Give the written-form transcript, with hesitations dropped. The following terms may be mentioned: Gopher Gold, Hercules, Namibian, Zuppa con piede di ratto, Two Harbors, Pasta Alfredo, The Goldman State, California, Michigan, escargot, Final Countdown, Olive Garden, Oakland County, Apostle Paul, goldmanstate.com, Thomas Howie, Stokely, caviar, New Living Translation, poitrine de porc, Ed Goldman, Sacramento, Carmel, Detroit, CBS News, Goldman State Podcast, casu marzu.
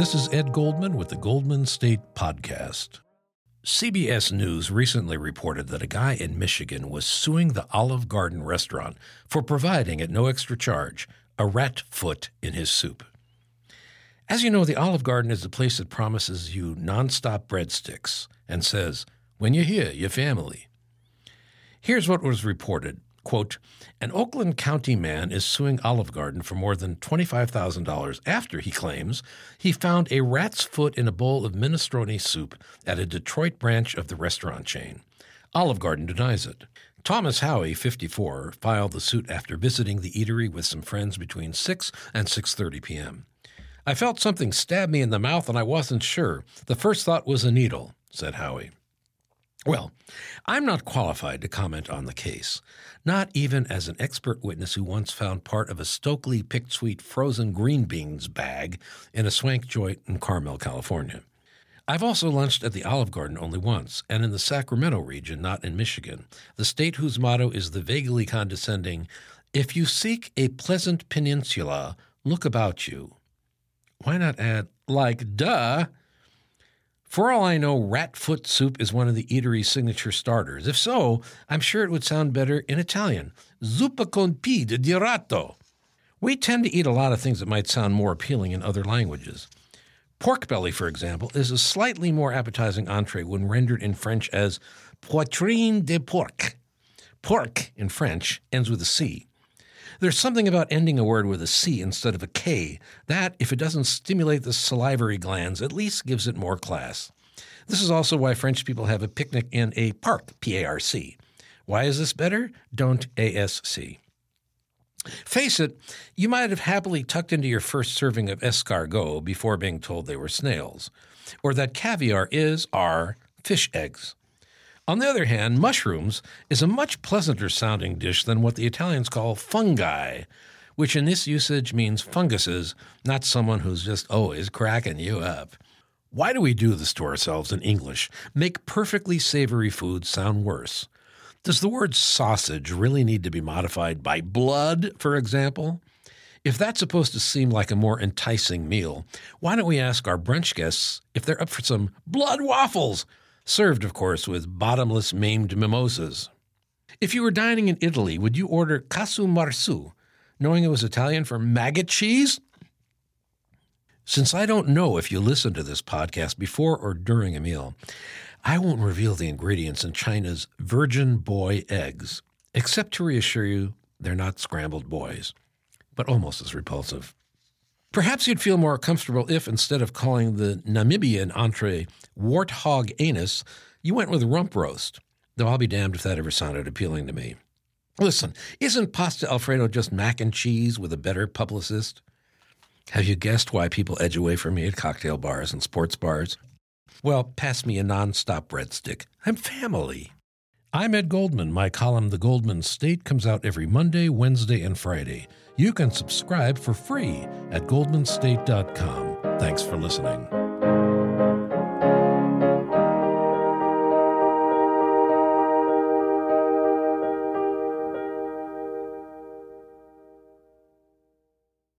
This is Ed Goldman with the Goldman State Podcast. CBS News recently reported that a guy in Michigan was suing the Olive Garden restaurant for providing, at no extra charge, a rat foot in his soup. As you know, the Olive Garden is the place that promises you nonstop breadsticks and says, "When you're here, you're family." Here's what was reported. Quote, "An Oakland County man is suing Olive Garden for more than $25,000 after he claims he found a rat's foot in a bowl of minestrone soup at a Detroit branch of the restaurant chain. Olive Garden denies it. Thomas Howie, 54, filed the suit after visiting the eatery with some friends between 6 and 6:30 p.m. "I felt something stab me in the mouth and I wasn't sure. The first thought was a needle," said Howie. Well, I'm not qualified to comment on the case, not even as an expert witness who once found part of a Stokely picked sweet frozen green beans bag in a swank joint in Carmel, California. I've also lunched at the Olive Garden only once, and in the Sacramento region, not in Michigan, the state whose motto is the vaguely condescending, "If you seek a pleasant peninsula, look about you." Why not add, like, duh? For all I know, rat foot soup is one of the eatery's signature starters. If so, I'm sure it would sound better in Italian. Zuppa con piede di ratto. We tend to eat a lot of things that might sound more appealing in other languages. Pork belly, for example, is a slightly more appetizing entree when rendered in French as poitrine de porc. Pork in French ends with a C. There's something about ending a word with a C instead of a K that, if it doesn't stimulate the salivary glands, at least gives it more class. This is also why French people have a picnic in a park, P-A-R-C. Why is this better? Don't A-S-C. Face it, you might have happily tucked into your first serving of escargot before being told they were snails, or that caviar are fish eggs. On the other hand, mushrooms is a much pleasanter-sounding dish than what the Italians call fungi, which in this usage means funguses, not someone who's just always cracking you up. Why do we do this to ourselves in English? Make perfectly savory food sound worse. Does the word sausage really need to be modified by blood, for example? If that's supposed to seem like a more enticing meal, why don't we ask our brunch guests if they're up for some blood waffles? Served, of course, with bottomless maimed mimosas. If you were dining in Italy, would you order casu marzu, knowing it was Italian for maggot cheese? Since I don't know if you listen to this podcast before or during a meal, I won't reveal the ingredients in China's virgin boy eggs, except to reassure you they're not scrambled boys, but almost as repulsive. Perhaps you'd feel more comfortable if, instead of calling the Namibian entree warthog anus, you went with rump roast, though I'll be damned if that ever sounded appealing to me. Listen, isn't Pasta Alfredo just mac and cheese with a better publicist? Have you guessed why people edge away from me at cocktail bars and sports bars? Well, pass me a nonstop breadstick. I'm family. I'm Ed Goldman. My column, The Goldman State, comes out every Monday, Wednesday, and Friday. You can subscribe for free at goldmanstate.com. Thanks for listening.